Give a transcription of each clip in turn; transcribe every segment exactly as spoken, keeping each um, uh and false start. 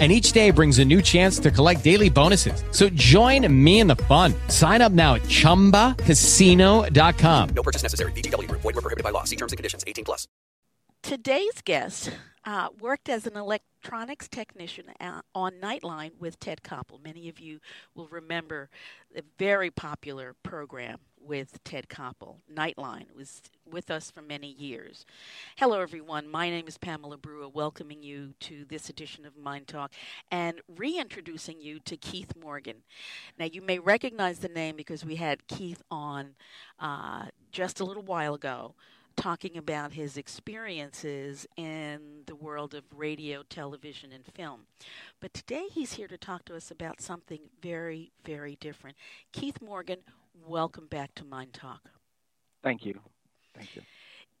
And each day brings a new chance to collect daily bonuses. So join me in the fun. Sign up now at chumba casino dot com. No purchase necessary. V G W. Void where prohibited by law. See terms and conditions. eighteen plus. Today's guest uh, worked as an electronics technician on Nightline with Ted Koppel. Many of you will remember the very popular program with Ted Koppel. Nightline was with us for many years. Hello, everyone. My name is Pamela Brewer, welcoming you to this edition of Mind Talk and reintroducing you to Keith Morgan. Now, you may recognize the name because we had Keith on uh, just a little while ago, talking about his experiences in the world of radio, television, and film. But today he's here to talk to us about something very, very different. Keith Morgan, welcome back to Mind Talk. Thank you. Thank you.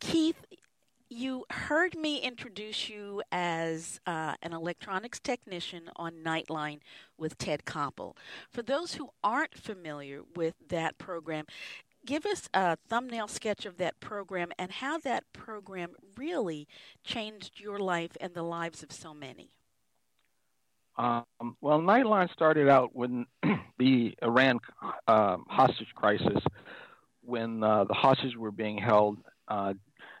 Keith, you heard me introduce you as uh, an electronics technician on Nightline with Ted Koppel. For those who aren't familiar with that program, give us a thumbnail sketch of that program and how that program really changed your life and the lives of so many. Um, well, Nightline started out when the Iran uh, hostage crisis, when uh, the hostages were being held. Uh,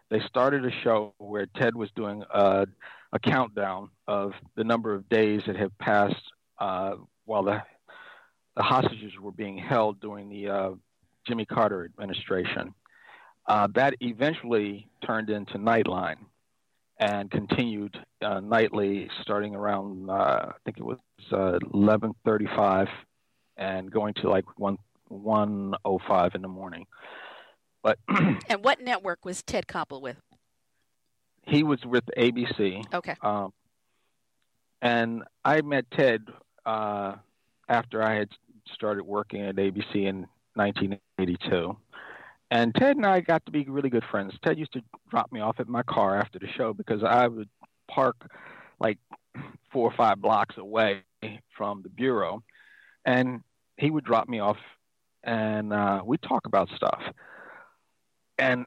they started a show where Ted was doing a, a countdown of the number of days that have passed uh, while the, the hostages were being held during the uh, Jimmy Carter administration. Uh, that eventually turned into Nightline and continued uh, nightly starting around, uh, I think it was uh, eleven thirty-five and going to like one oh five in the morning. But And what network was Ted Koppel with? He was with A B C. Okay. Um, and I met Ted uh, after I had started working at A B C in nineteen eighty-two, and Ted and I got to be really good friends. Ted used to drop me off at my car after the show because I would park like four or five blocks away from the bureau, and he would drop me off, and uh, we'd talk about stuff. And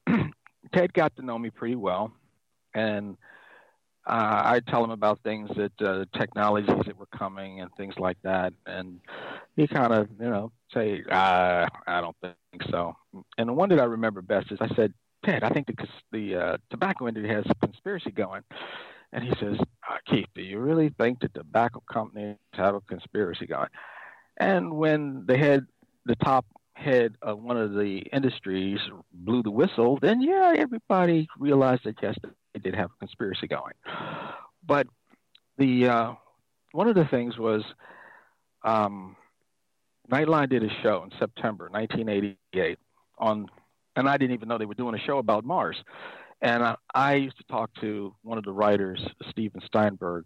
Ted got to know me pretty well, and uh, I'd tell him about things that uh, technologies that were coming and things like that, and he kind of, you know, say, uh, I don't think so. And the one that I remember best is I said, Ted, I think the, the uh, tobacco industry has a conspiracy going. And he says, oh, Keith, do you really think the tobacco companies have a conspiracy going? And when the head, the top head of one of the industries blew the whistle, then, yeah, everybody realized that, yes, they did have a conspiracy going. But the uh, one of the things was um, – Nightline did a show in September nineteen eighty-eight on, and I didn't even know they were doing a show about Mars. And I, I used to talk to one of the writers, Steven Steinberg,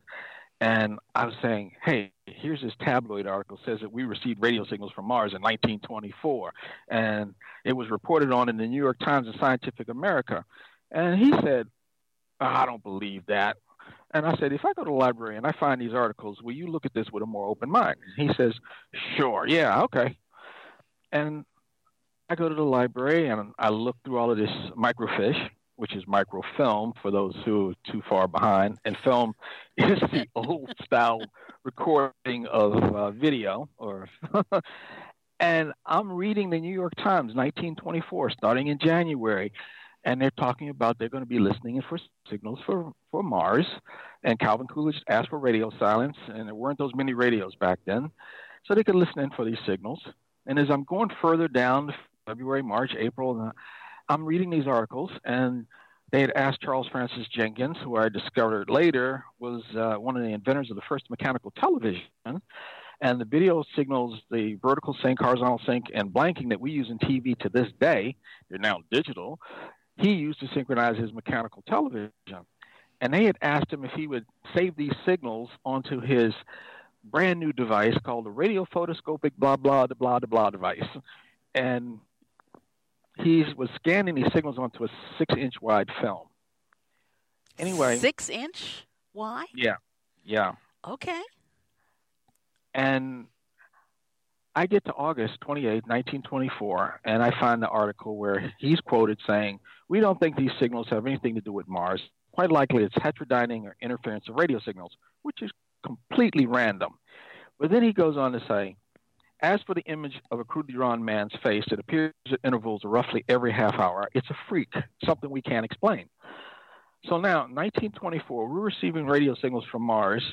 and I was saying, hey, here's this tabloid article says that we received radio signals from Mars in nineteen twenty-four. And it was reported on in the New York Times and Scientific America. And he said, oh, I don't believe that. And I said, if I go to the library and I find these articles, will you look at this with a more open mind? And he says, sure, yeah, okay. And I go to the library and I look through all of this microfiche, which is microfilm for those who are too far behind. And film is the old style recording of uh, video. Or and I'm reading the New York Times, nineteen twenty-four, starting in January. And they're talking about they're going to be listening for signals for, for Mars. And Calvin Coolidge asked for radio silence, and there weren't those many radios back then. So they could listen in for these signals. And as I'm going further down, February, March, April, I'm reading these articles. And they had asked Charles Francis Jenkins, who I discovered later was uh, one of the inventors of the first mechanical television. And the video signals, the vertical sync, horizontal sync, and blanking that we use in T V to this day, they're now digital, he used to synchronize his mechanical television. And they had asked him if he would save these signals onto his brand new device called the radio photoscopic blah, blah, blah, blah, blah device. And he was scanning these signals onto a six inch wide film. Anyway. Six inch wide? Yeah. Yeah. Okay. And I get to August twenty-eighth, nineteen twenty-four, and I find the article where he's quoted saying, "We don't think these signals have anything to do with Mars. Quite likely it's heterodyning or interference of radio signals," which is completely random. But then he goes on to say, "As for the image of a crudely drawn man's face that appears at intervals of roughly every half hour, it's a freak, something we can't explain." So now, nineteen twenty-four, we're receiving radio signals from Mars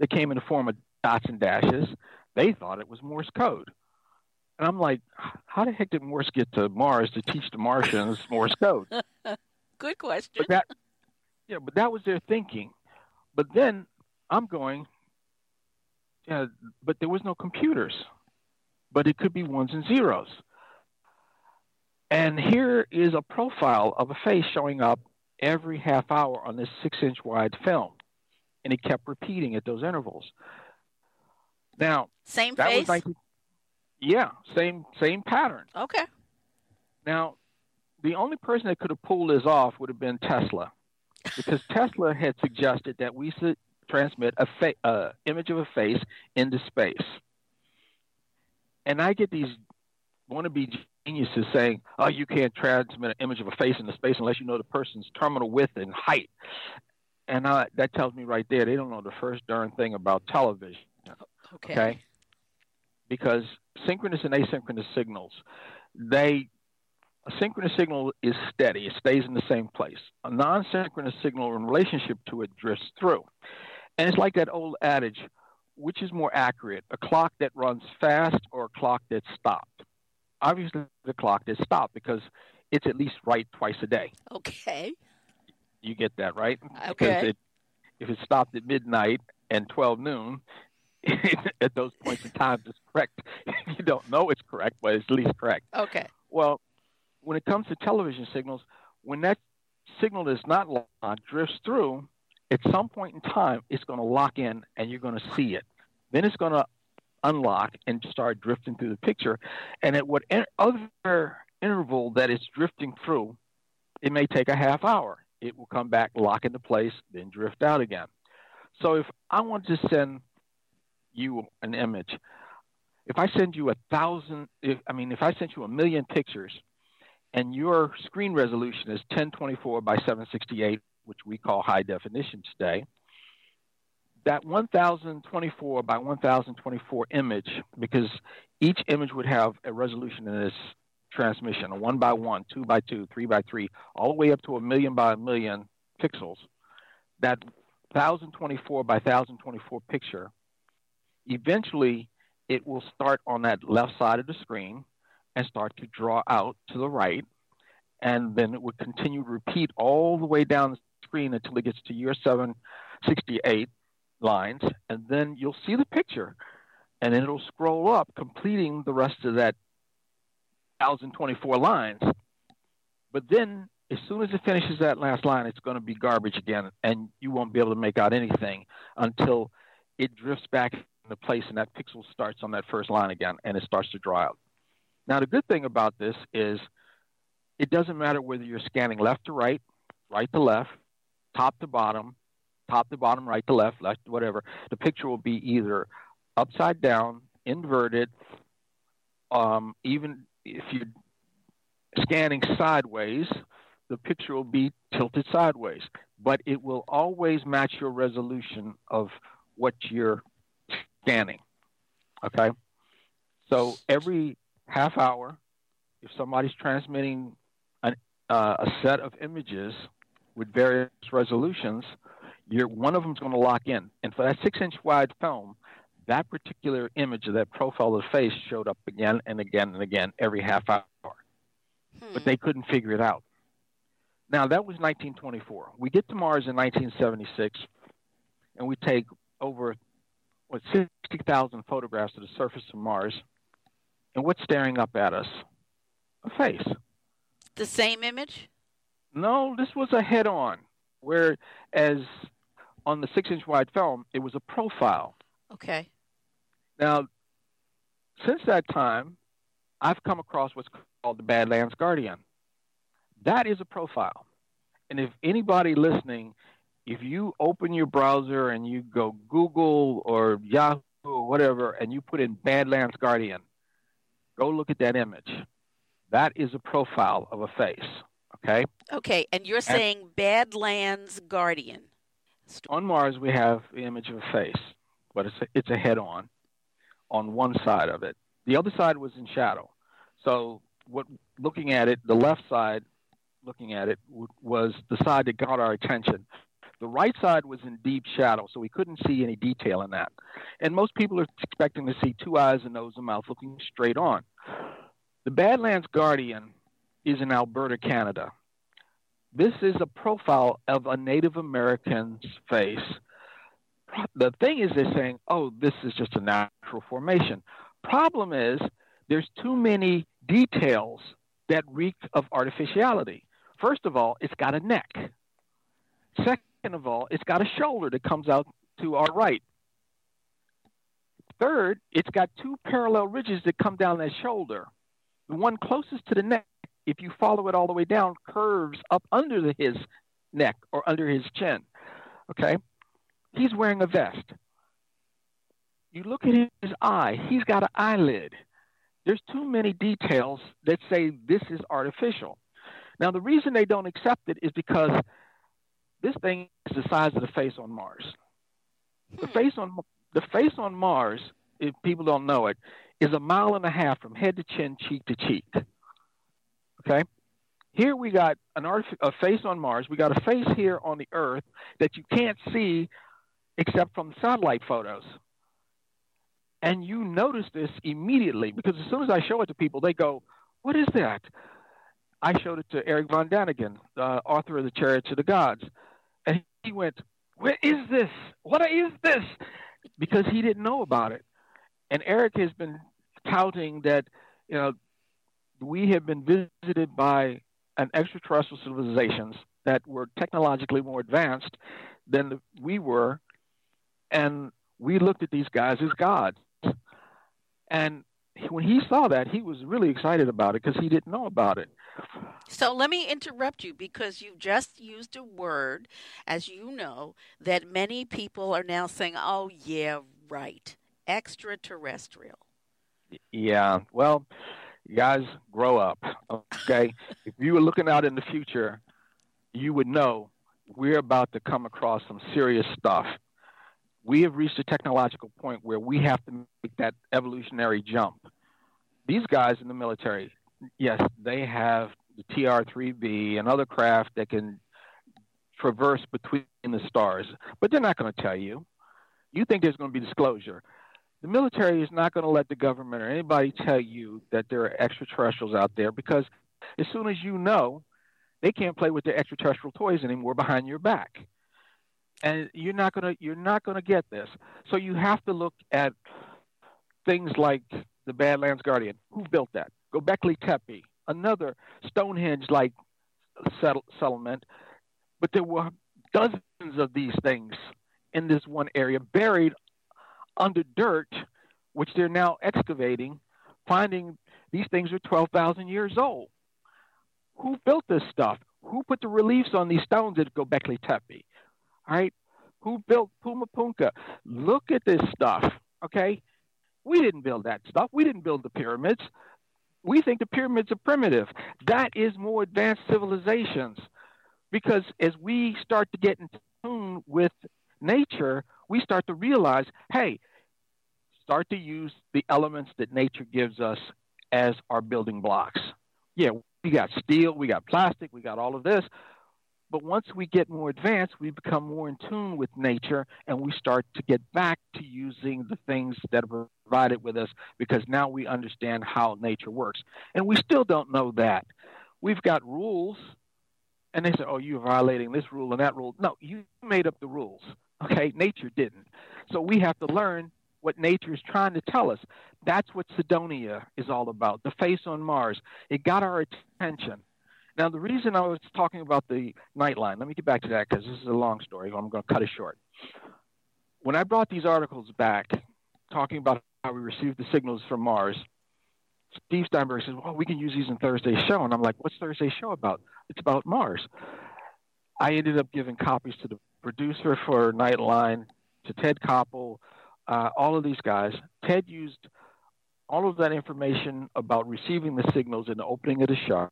that came in the form of dots and dashes. They thought it was Morse code. And I'm like, how the heck did Morse get to Mars to teach the Martians Morse code? Good question. But that, yeah, but that was their thinking. But then I'm going, yeah, but there was no computers. But it could be ones and zeros. And here is a profile of a face showing up every half hour on this six-inch wide film. And it kept repeating at those intervals. Now, same that face? Was like, yeah, same same pattern. Okay. Now, the only person that could have pulled this off would have been Tesla, because Tesla had suggested that we should transmit a fa- uh, image of a face into space. And I get these wannabe geniuses saying, "Oh, you can't transmit an image of a face into space unless you know the person's terminal width and height." And I, that tells me right there they don't know the first darn thing about television. Okay. okay. Because synchronous and asynchronous signals, they a synchronous signal is steady. It stays in the same place. A non-synchronous signal in relationship to it drifts through. And it's like that old adage, which is more accurate, a clock that runs fast or a clock that stopped? Obviously, the clock that stopped, because it's at least right twice a day. Okay. You get that, right? Okay. Because it, if it stopped at midnight and twelve noon... at those points in time, it's correct. You don't know it's correct, but it's at least correct. Okay. Well, when it comes to television signals, when that signal that's not locked drifts through, at some point in time, it's going to lock in and you're going to see it. Then it's going to unlock and start drifting through the picture. And at what in- other interval that it's drifting through, it may take a half hour. It will come back, lock into place, then drift out again. So if I want to send you an image, if I send you a thousand, if, I mean, if I sent you a million pictures and your screen resolution is ten twenty-four by seven sixty-eight, which we call high definition today, that ten twenty-four by ten twenty-four image, because each image would have a resolution in its transmission, a one by one, two by two, three by three, all the way up to a million by a million pixels. That ten twenty-four by ten twenty-four picture, eventually, it will start on that left side of the screen and start to draw out to the right, and then it would continue to repeat all the way down the screen until it gets to your seven sixty-eight lines, and then you'll see the picture, and then it'll scroll up, completing the rest of that one thousand twenty-four lines. But then, as soon as it finishes that last line, it's going to be garbage again, and you won't be able to make out anything until it drifts back the place and that pixel starts on that first line again, and it starts to draw out. Now, the good thing about this is it doesn't matter whether you're scanning left to right, right to left, top to bottom, top to bottom, right to left, left to whatever. The picture will be either upside down, inverted, um, even if you're scanning sideways, the picture will be tilted sideways, but it will always match your resolution of what you're scanning, okay? So every half hour, if somebody's transmitting an, uh, a set of images with various resolutions, you're, one of them's going to lock in. And for that six-inch wide film, that particular image of that profile of the face showed up again and again and again every half hour. Hmm. But they couldn't figure it out. Now, that was nineteen twenty-four. We get to Mars in nineteen seventy-six, and we take over with sixty thousand photographs of the surface of Mars, and what's staring up at us? A face. The same image? No, this was a head-on, whereas on the six-inch wide film, it was a profile. Okay. Now, since that time, I've come across what's called the Badlands Guardian. That is a profile, And if anybody listening, if you open your browser and you go Google or Yahoo or whatever, and you put in Badlands Guardian, go look at that image. That is a profile of a face, okay? Okay, and you're saying and Badlands Guardian. On Mars, we have the image of a face, but it's a, it's a head-on on one side of it. The other side was in shadow. So what looking at it, the left side looking at it w- was the side that got our attention. The right side was in deep shadow, so we couldn't see any detail in that. And most people are expecting to see two eyes, a nose, and mouth looking straight on. The Badlands Guardian is in Alberta, Canada. This is a profile of a Native American's face. The thing is they're saying, oh, this is just a natural formation. Problem is there's too many details that reek of artificiality. First of all, it's got a neck. Second, Second of all, it's got a shoulder that comes out to our right. Third, it's got two parallel ridges that come down that shoulder. The one closest to the neck, if you follow it all the way down, curves up under the, his neck or under his chin. Okay? He's wearing a vest. You look at his eye. He's got an eyelid. There's too many details that say this is artificial. Now, the reason they don't accept it is because this thing is the size of the face on Mars. The face on the face on Mars, if people don't know it, is a mile and a half from head to chin, cheek to cheek. Okay? Here we got an artific- a face on Mars. We got a face here on the Earth that you can't see except from satellite photos. And you notice this immediately because as soon as I show it to people, they go, "What is that?" I showed it to Eric von Daniken, the author of The Chariots of the Gods. And he went, where is this? What is this? Because he didn't know about it. And Eric has been touting that, you know, we have been visited by an extraterrestrial civilizations that were technologically more advanced than we were. And we looked at these guys as gods. And when he saw that, he was really excited about it because he didn't know about it. So let me interrupt you because you just used a word, as you know, that many people are now saying, oh, yeah, right, extraterrestrial. Yeah, well, you guys grow up, okay? If you were looking out in the future, you would know we're about to come across some serious stuff. We have reached a technological point where we have to make that evolutionary jump. These guys in the military, yes, they have the T R three B and other craft that can traverse between the stars, but they're not going to tell you. You think there's going to be disclosure. The military is not going to let the government or anybody tell you that there are extraterrestrials out there because as soon as you know, they can't play with their extraterrestrial toys anymore behind your back. And you're not gonna you're not gonna get this. So you have to look at things like the Badlands Guardian. Who built that? Gobekli Tepe, another Stonehenge-like settle, settlement. But there were dozens of these things in this one area, buried under dirt, which they're now excavating, finding these things are twelve thousand years old. Who built this stuff? Who put the reliefs on these stones at Gobekli Tepe? All right, who built Puma Punka? Look at this stuff, okay? We didn't build that stuff. We didn't build the pyramids. We think the pyramids are primitive. That is more advanced civilizations because as we start to get in tune with nature, we start to realize, hey, start to use the elements that nature gives us as our building blocks. Yeah, we got steel, we got plastic, we got all of this. But once we get more advanced, we become more in tune with nature, and we start to get back to using the things that are provided with us because now we understand how nature works. And we still don't know that. We've got rules, and they say, oh, you're violating this rule and that rule. No, you made up the rules, okay? Nature didn't. So we have to learn what nature is trying to tell us. That's what Cydonia is all about, the face on Mars. It got our attention. Now, the reason I was talking about the Nightline, let me get back to that because this is a long story. I'm going to cut it short. When I brought these articles back, talking about how we received the signals from Mars, Steve Steinberg says, well, we can use these in Thursday's show. And I'm like, what's Thursday's show about? It's about Mars. I ended up giving copies to the producer for Nightline, to Ted Koppel, uh, all of these guys. Ted used all of that information about receiving the signals in the opening of the show.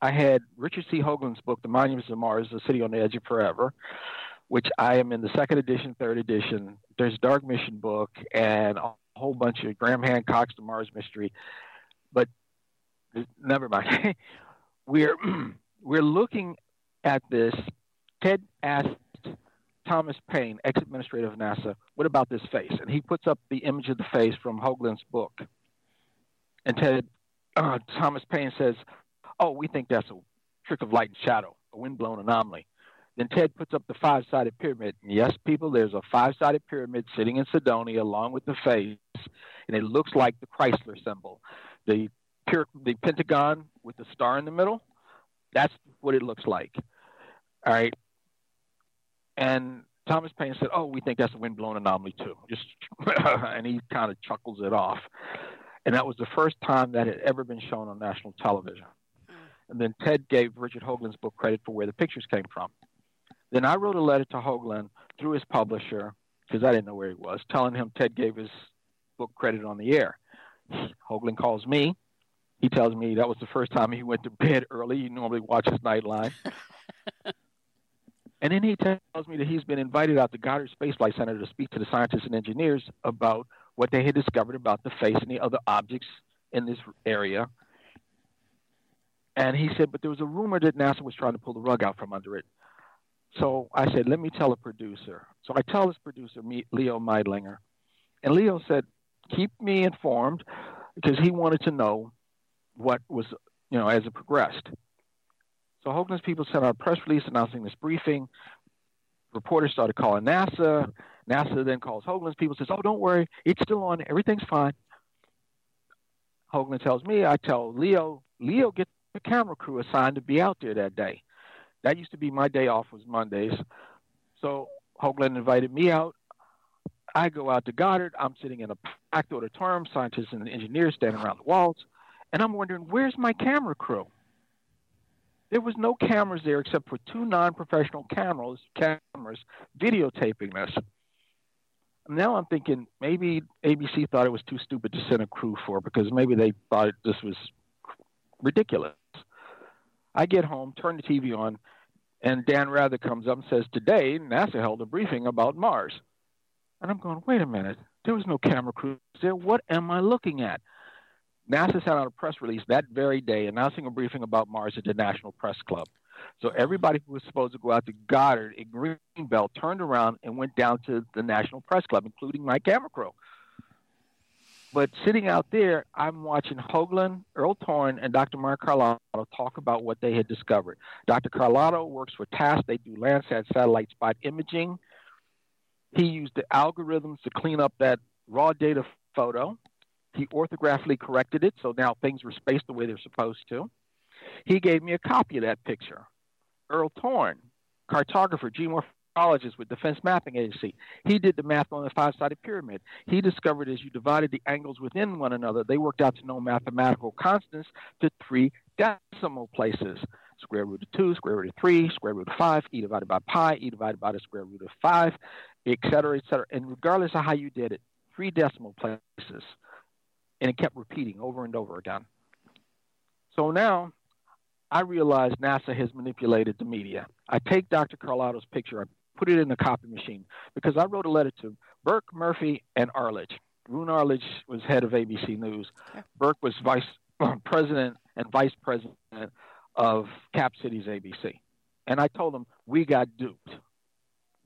I had Richard C. Hoagland's book, The Monuments of Mars, The City on the Edge of Forever, which I am in the second edition, third edition. There's a Dark Mission book and a whole bunch of Graham Hancock's The Mars Mystery. But never mind. we're, we're looking at this. Ted asked Thomas Paine, ex-administrator of NASA, what about this face? And he puts up the image of the face from Hoagland's book. And Ted, uh, Thomas Paine says, oh, we think that's a trick of light and shadow, a windblown anomaly. Then Ted puts up the five-sided pyramid. And yes, people, there's a five-sided pyramid sitting in Cydonia along with the face, and it looks like the Chrysler symbol. The, pyra- the pentagon with the star in the middle, that's what it looks like. All right. And Thomas Paine said, oh, we think that's a windblown anomaly too. Just and he kind of chuckles it off. And that was the first time that had ever been shown on national television. And then Ted gave Richard Hoagland's book credit for where the pictures came from. Then I wrote a letter to Hoagland through his publisher, because I didn't know where he was, telling him Ted gave his book credit on the air. Hoagland calls me. He tells me that was the first time he went to bed early. He normally watches Nightline. And then he tells me that he's been invited out to Goddard Space Flight Center to speak to the scientists and engineers about what they had discovered about the face and the other objects in this area. And he said, but there was a rumor that NASA was trying to pull the rug out from under it. So I said, let me tell a producer. So I tell this producer, Leo Meidlinger. And Leo said, keep me informed, because he wanted to know what was, you know, as it progressed. So Hoagland's people sent out a press release announcing this briefing. Reporters started calling NASA. NASA then calls Hoagland's people, says, oh, don't worry, it's still on. Everything's fine. Hoagland tells me, I tell Leo, Leo gets the camera crew assigned to be out there that day. That used to be my day off, was Mondays. So Hoagland invited me out. I go out to Goddard. I'm sitting in a packed auditorium, scientists and engineers standing around the walls. And I'm wondering, where's my camera crew? There was no cameras there except for two non-professional cameras, cameras videotaping this. Now I'm thinking maybe A B C thought it was too stupid to send a crew for, because maybe they thought this was ridiculous. I get home, turn the T V on, and Dan Rather comes up and says, today NASA held a briefing about Mars. And I'm going, wait a minute. There was no camera crew there. What am I looking at? NASA sent out a press release that very day announcing a briefing about Mars at the National Press Club. So everybody who was supposed to go out to Goddard in Greenbelt turned around and went down to the National Press Club, including my camera crew. But sitting out there, I'm watching Hoagland, Earl Torn, and Doctor Mark Carlotto talk about what they had discovered. Doctor Carlotto works for TASS. They do Landsat satellite spot imaging. He used the algorithms to clean up that raw data photo. He orthographically corrected it, so now things were spaced the way they're supposed to. He gave me a copy of that picture. Earl Torn, cartographer, geomorphologist with Defense Mapping Agency, he did the math on the five-sided pyramid. He discovered as you divided the angles within one another, they worked out to know mathematical constants to three decimal places. Square root of two, square root of three, square root of five, e divided by pi, e divided by the square root of five, et cetera, et cetera. And regardless of how you did it, three decimal places. And it kept repeating over and over again. So now I realize NASA has manipulated the media. I take Doctor Carlotto's picture. I put it in the copy machine, because I wrote a letter to Burke, Murphy, and Arledge. Roone Arledge was head of A B C News. Burke was vice president and vice president of Cap Cities A B C. And I told them, we got duped.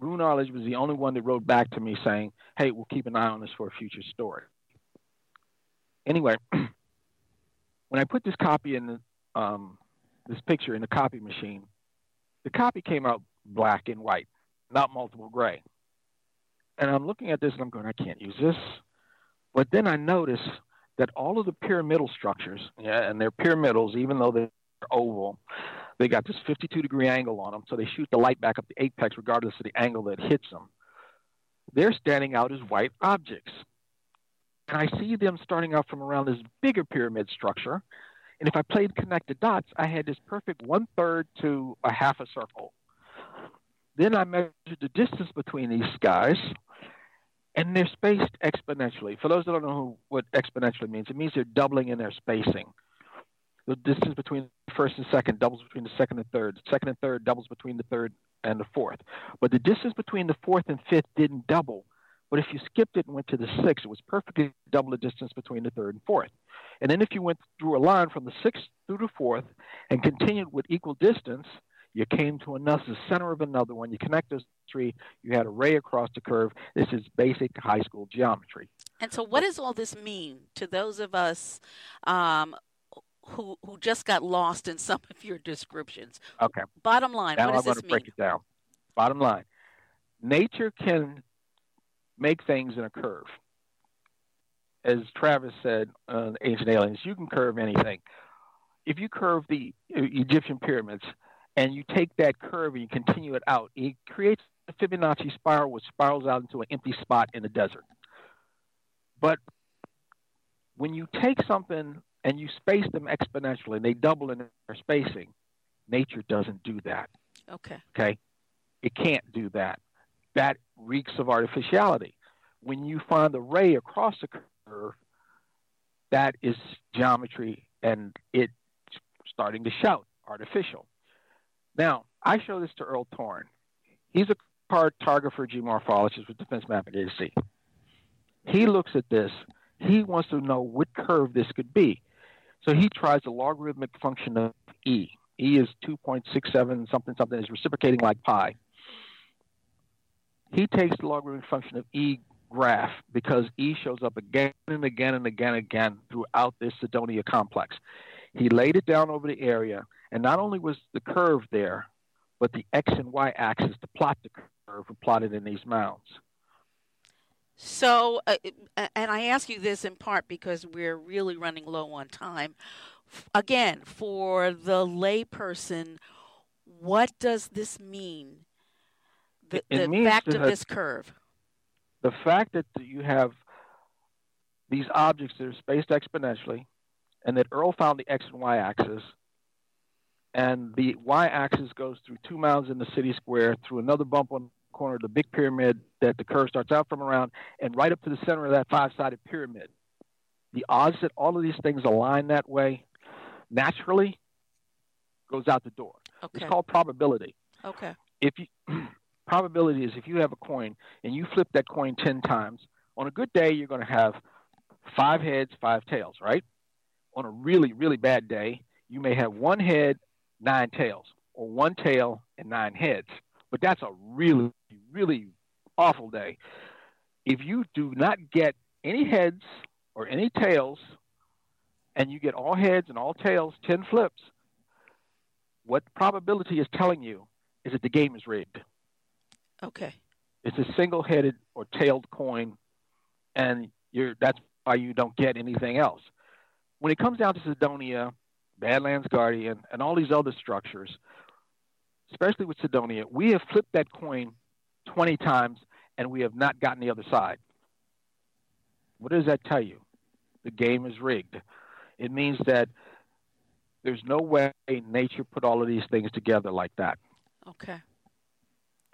Roone Arledge was the only one that wrote back to me saying, hey, we'll keep an eye on this for a future story. Anyway, when I put this copy in the, um, this picture in the copy machine, the copy came out black and white, not multiple gray. And I'm looking at this and I'm going, I can't use this. But then I notice that all of the pyramidal structures, yeah, and they're pyramidals, even though they're oval, they got this fifty-two degree angle on them. So they shoot the light back up the apex regardless of the angle that hits them. They're standing out as white objects. And I see them starting out from around this bigger pyramid structure. And if I played connect the dots, I had this perfect one-third to a half a circle. Then I measured the distance between these skies, and they're spaced exponentially. For those that don't know what exponentially means, it means they're doubling in their spacing. The distance between first and second doubles between the second and third. Second and third doubles between the third and the fourth. But the distance between the fourth and fifth didn't double. But if you skipped it and went to the sixth, it was perfectly double the distance between the third and fourth. And then if you went through a line from the sixth through the fourth and continued with equal distance, you came to another, the center of another one. You connect those three. You had a ray across the curve. This is basic high school geometry. And so what does all this mean to those of us um, who who just got lost in some of your descriptions? Okay. Bottom line, now what does I'm this mean? I'm going to break it down. Bottom line, nature can make things in a curve. As Travis said on Ancient Aliens, you can curve anything. If you curve the Egyptian pyramids, and you take that curve and you continue it out, it creates a Fibonacci spiral, which spirals out into an empty spot in the desert. But when you take something and you space them exponentially, and they double in their spacing, nature doesn't do that. Okay. Okay? It can't do that. That reeks of artificiality. When you find the ray across the curve, that is geometry, and it's starting to shout artificial. Now, I show this to Earl Torn. He's a cartographer, geomorphologist with Defense Mapping Agency. He looks at this. He wants to know what curve this could be. So he tries the logarithmic function of E. E is two point six seven something something. It's reciprocating like pi. He takes the logarithmic function of E graph because E shows up again and again and again and again throughout this Cydonia complex. He laid it down over the area, and not only was the curve there, but the X and Y axis to plot the curve were plotted in these mounds. So, uh, and I ask you this in part because we're really running low on time. Again, for the layperson, what does this mean, the, the means fact of a, this curve? The fact that you have these objects that are spaced exponentially, and that Earl found the X and Y axis, and the Y axis goes through two mounds in the city square, through another bump on the corner of the big pyramid that the curve starts out from around, and right up to the center of that five-sided pyramid. The odds that all of these things align that way naturally goes out the door. Okay. It's called probability. Okay. If you, probability is if you have a coin and you flip that coin ten times, on a good day you're going to have five heads, five tails, right? On a really, really bad day, you may have one head, nine tails, or one tail and nine heads. But that's a really, really awful day. If you do not get any heads or any tails, and you get all heads and all tails, ten flips, what probability is telling you is that the game is rigged. Okay. It's a single-headed or tailed coin, and you're, that's why you don't get anything else. When it comes down to Cydonia, Badlands Guardian, and all these other structures, especially with Cydonia, we have flipped that coin twenty times and we have not gotten the other side. What does that tell you? The game is rigged. It means that there's no way nature put all of these things together like that. Okay.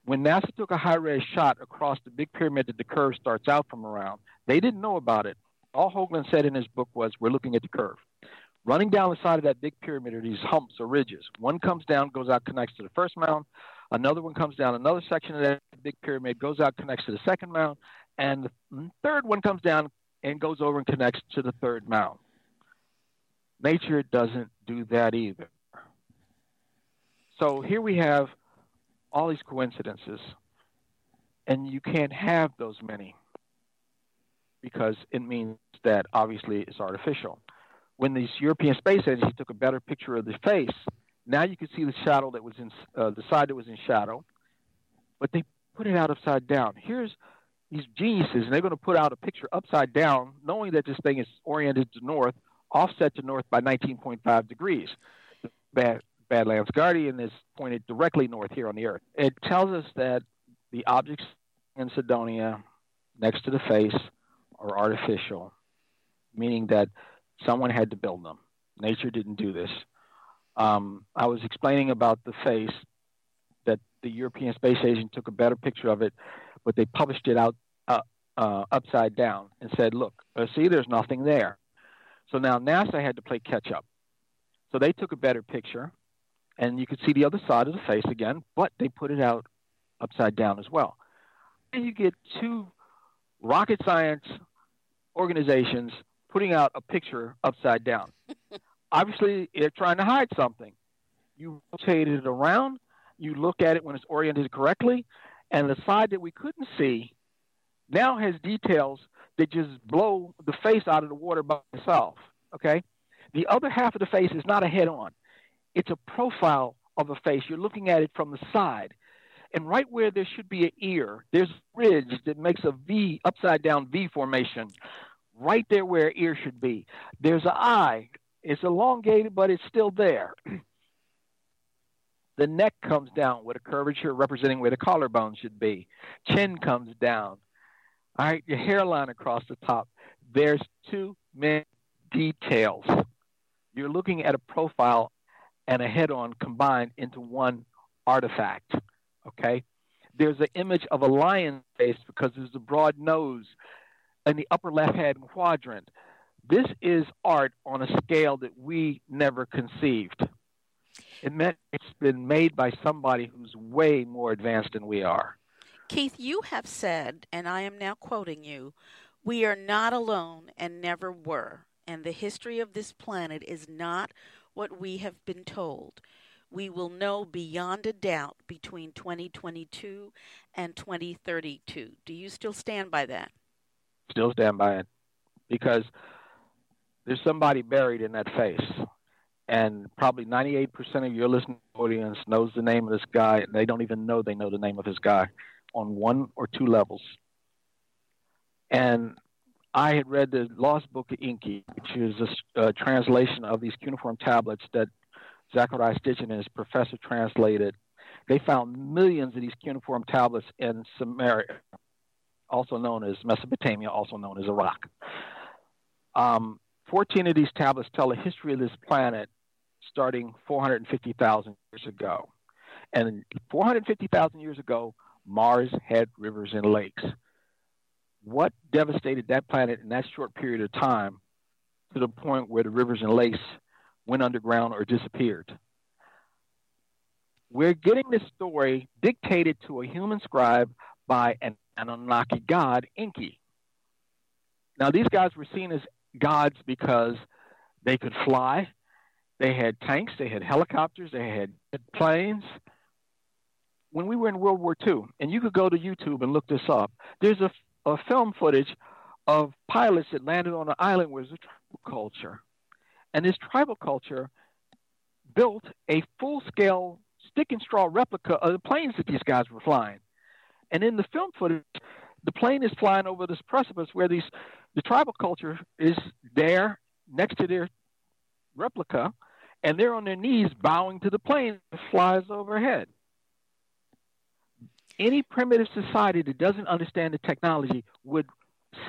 When NASA took a high-res shot across the big pyramid that the curve starts out from around, they didn't know about it. All Hoagland said in his book was, we're looking at the curve. Running down the side of that big pyramid are these humps or ridges. One comes down, goes out, connects to the first mound. Another one comes down, another section of that big pyramid goes out, connects to the second mound. And the third one comes down and goes over and connects to the third mound. Nature doesn't do that either. So here we have all these coincidences, and you can't have those many, because it means that obviously it's artificial. When the European Space Agency took a better picture of the face, now you could see the shadow that was in uh, the side that was in shadow, but they put it out upside down. Here's these geniuses, and they're going to put out a picture upside down, knowing that this thing is oriented to north, offset to north by nineteen point five degrees. The Bad, Badlands Guardian is pointed directly north here on the Earth. It tells us that the objects in Cydonia next to the face are artificial, meaning that someone had to build them. Nature didn't do this. Um, I was explaining about the face that the European Space Agency took a better picture of it, but they published it out uh, uh, upside down and said, look, uh, see, there's nothing there. So now NASA had to play catch up. So they took a better picture, and you could see the other side of the face again, but they put it out upside down as well. And you get two rocket science organizations putting out a picture upside down. Obviously, they're trying to hide something. You rotate it around, you look at it when it's oriented correctly, and the side that we couldn't see now has details that just blow the face out of the water by itself, okay? The other half of the face is not a head-on. It's a profile of a face. You're looking at it from the side. And right where there should be an ear, there's a ridge that makes a V, upside-down V formation, right there where an ear should be. There's an eye. It's elongated, but it's still there. The neck comes down with a curvature representing where the collarbone should be. Chin comes down. All right, your hairline across the top. There's too many details. You're looking at a profile and a head-on combined into one artifact, okay? There's an image of a lion face because there's a broad nose in the upper left-hand quadrant. This is art on a scale that we never conceived. It meant it's been made by somebody who's way more advanced than we are. Keith, you have said, and I am now quoting you, "We are not alone and never were, and the history of this planet is not what we have been told. We will know beyond a doubt between twenty twenty-two and twenty thirty-two. Do you still stand by that? Still stand by it, because there's somebody buried in that face. And probably ninety-eight percent of your listening audience knows the name of this guy, and they don't even know they know the name of this guy on one or two levels. And I had read the Lost Book of Enki, which is a, a translation of these cuneiform tablets that Zecharia Sitchin and his professor translated. They found millions of these cuneiform tablets in Sumeria, also known as Mesopotamia, also known as Iraq. Um, fourteen of these tablets tell a history of this planet starting four hundred fifty thousand years ago. And four hundred fifty thousand years ago, Mars had rivers and lakes. What devastated that planet in that short period of time to the point where the rivers and lakes went underground or disappeared? We're getting this story dictated to a human scribe by an Anunnaki god, Enki. Now, these guys were seen as gods because they could fly. They had tanks. They had helicopters. They had planes. When we were in World War Two, and you could go to YouTube and look this up, there's a Of film footage of pilots that landed on an island where there's a tribal culture. And this tribal culture built a full-scale stick-and-straw replica of the planes that these guys were flying. And in the film footage, the plane is flying over this precipice where these the tribal culture is there next to their replica, and they're on their knees bowing to the plane that flies overhead. Any primitive society that doesn't understand the technology would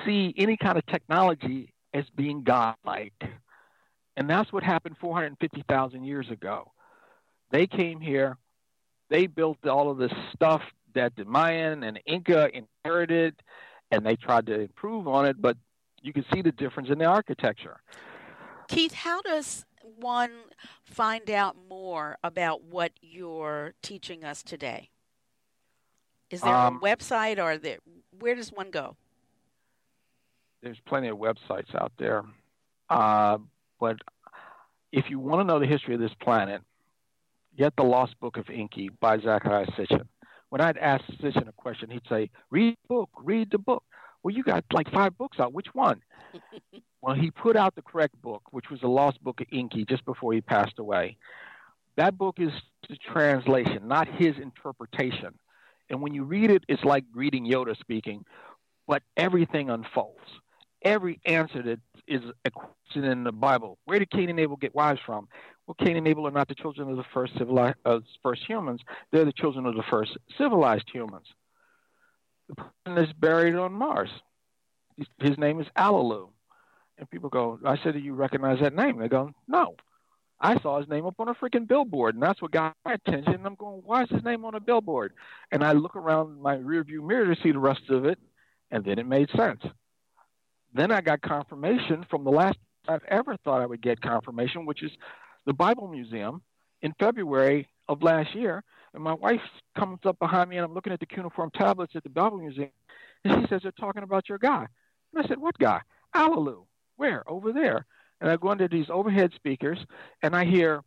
see any kind of technology as being godlike. And that's what happened four hundred fifty thousand years ago. They came here. They built all of this stuff that the Mayan and Inca inherited, and they tried to improve on it, but you can see the difference in the architecture. Keith, how does one find out more about what you're teaching us today? Is there um, a website, or there, where does one go? There's plenty of websites out there. Uh, but if you want to know the history of this planet, get The Lost Book of Enki by Zecharia Sitchin. When I'd ask Sitchin a question, he'd say, read the book, read the book. Well, you got like five books out. Which one? Well, he put out the correct book, which was The Lost Book of Enki, just before he passed away. That book is the translation, not his interpretation. And when you read it, it's like reading Yoda speaking, but everything unfolds. Every answer that is a question in the Bible. Where did Cain and Abel get wives from? Well, Cain and Abel are not the children of the first civilized uh, first humans. They're the children of the first civilized humans. The person is buried on Mars. His, his name is Allelu. And people go, I said, do you recognize that name? They go, no. I saw his name up on a freaking billboard, and that's what got my attention. And I'm going, why is his name on a billboard? And I look around my rearview mirror to see the rest of it, and then it made sense. Then I got confirmation from the last I've ever thought I would get confirmation, which is the Bible Museum in February of last year. And my wife comes up behind me, and I'm looking at the cuneiform tablets at the Bible Museum, and she says, they're talking about your guy. And I said, what guy? Allelu. Where? Over there. And I go under these overhead speakers, and I hear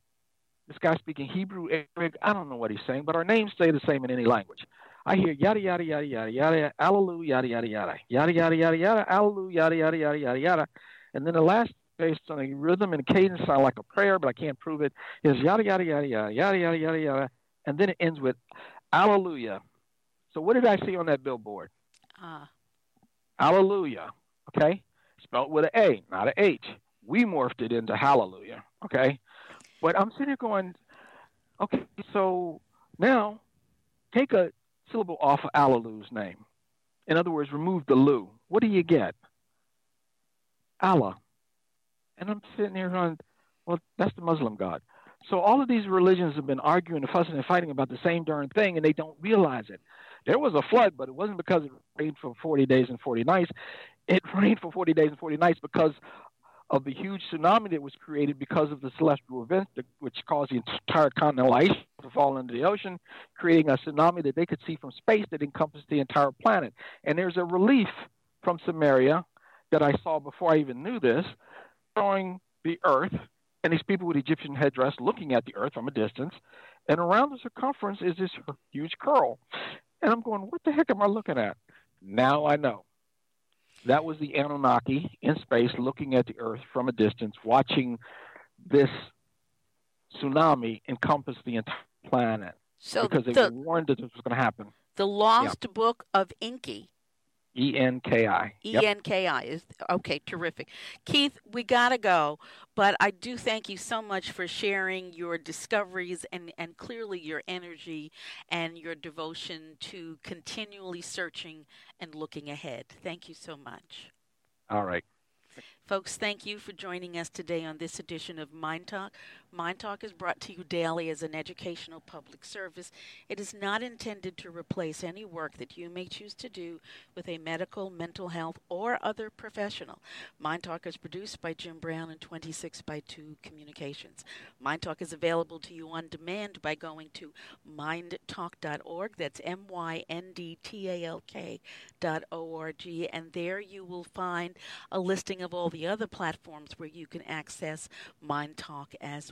this guy speaking Hebrew, Arabic. I don't know what he's saying, but our names stay the same in any language. I hear yada, yada, yada, yada, yada, Allelu, yada, yada, yada, yada, yada, yada, yada, Allelu, yada, yada, yada, yada, yada. And then the last, based on a rhythm and a cadence, sound like a prayer, but I can't prove it, is yada, yada, yada, yada, yada, yada, yada, yada. And then it ends with Alleluia. So what did I see on that billboard? Uh. Alleluia. Okay. Spelled with an A, not an H. We morphed it into Hallelujah. Okay. But I'm sitting here going, okay, so now take a syllable off of Allelu's name. In other words, remove the Lu. What do you get? Allah. And I'm sitting here going, well, that's the Muslim God. So all of these religions have been arguing and fussing and fighting about the same darn thing, and they don't realize it. There was a flood, but it wasn't because it rained for forty days and forty nights. It rained for forty days and forty nights because of the huge tsunami that was created because of the celestial event, that, which caused the entire continental ice to fall into the ocean, creating a tsunami that they could see from space that encompassed the entire planet. And there's a relief from Sumeria that I saw before I even knew this, showing the earth, and these people with Egyptian headdress looking at the earth from a distance, and around the circumference is this huge curl. And I'm going, what the heck am I looking at? Now I know. That was the Anunnaki in space looking at the earth from a distance, watching this tsunami encompass the entire planet. So because the, they were warned that this was going to happen. The Lost yeah. Book of Enki. E N K I. E N K I. Yep. Is okay, terrific. Keith, we got to go, but I do thank you so much for sharing your discoveries and, and clearly your energy and your devotion to continually searching and looking ahead. Thank you so much. All right. Folks, thank you for joining us today on this edition of Mind Talk. Mind Talk is brought to you daily as an educational public service. It is not intended to replace any work that you may choose to do with a medical, mental health, or other professional. Mind Talk is produced by Jim Brown and twenty-six by two Communications. Mind Talk is available to you on demand by going to mind talk dot org. That's M Y N D T A L K dot O R G. And there you will find a listing of all the other platforms where you can access Mind Talk as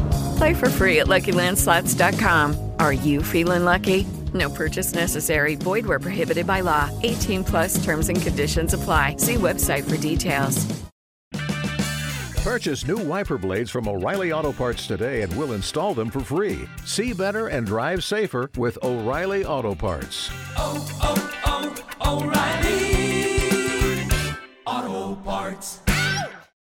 Play for free at lucky land slots dot com. Are you feeling lucky? No purchase necessary. Void where prohibited by law. eighteen plus terms and conditions apply. See website for details. Purchase new wiper blades from O'Reilly Auto Parts today and we'll install them for free. See better and drive safer with O'Reilly Auto Parts. Oh, oh, oh, O'Reilly!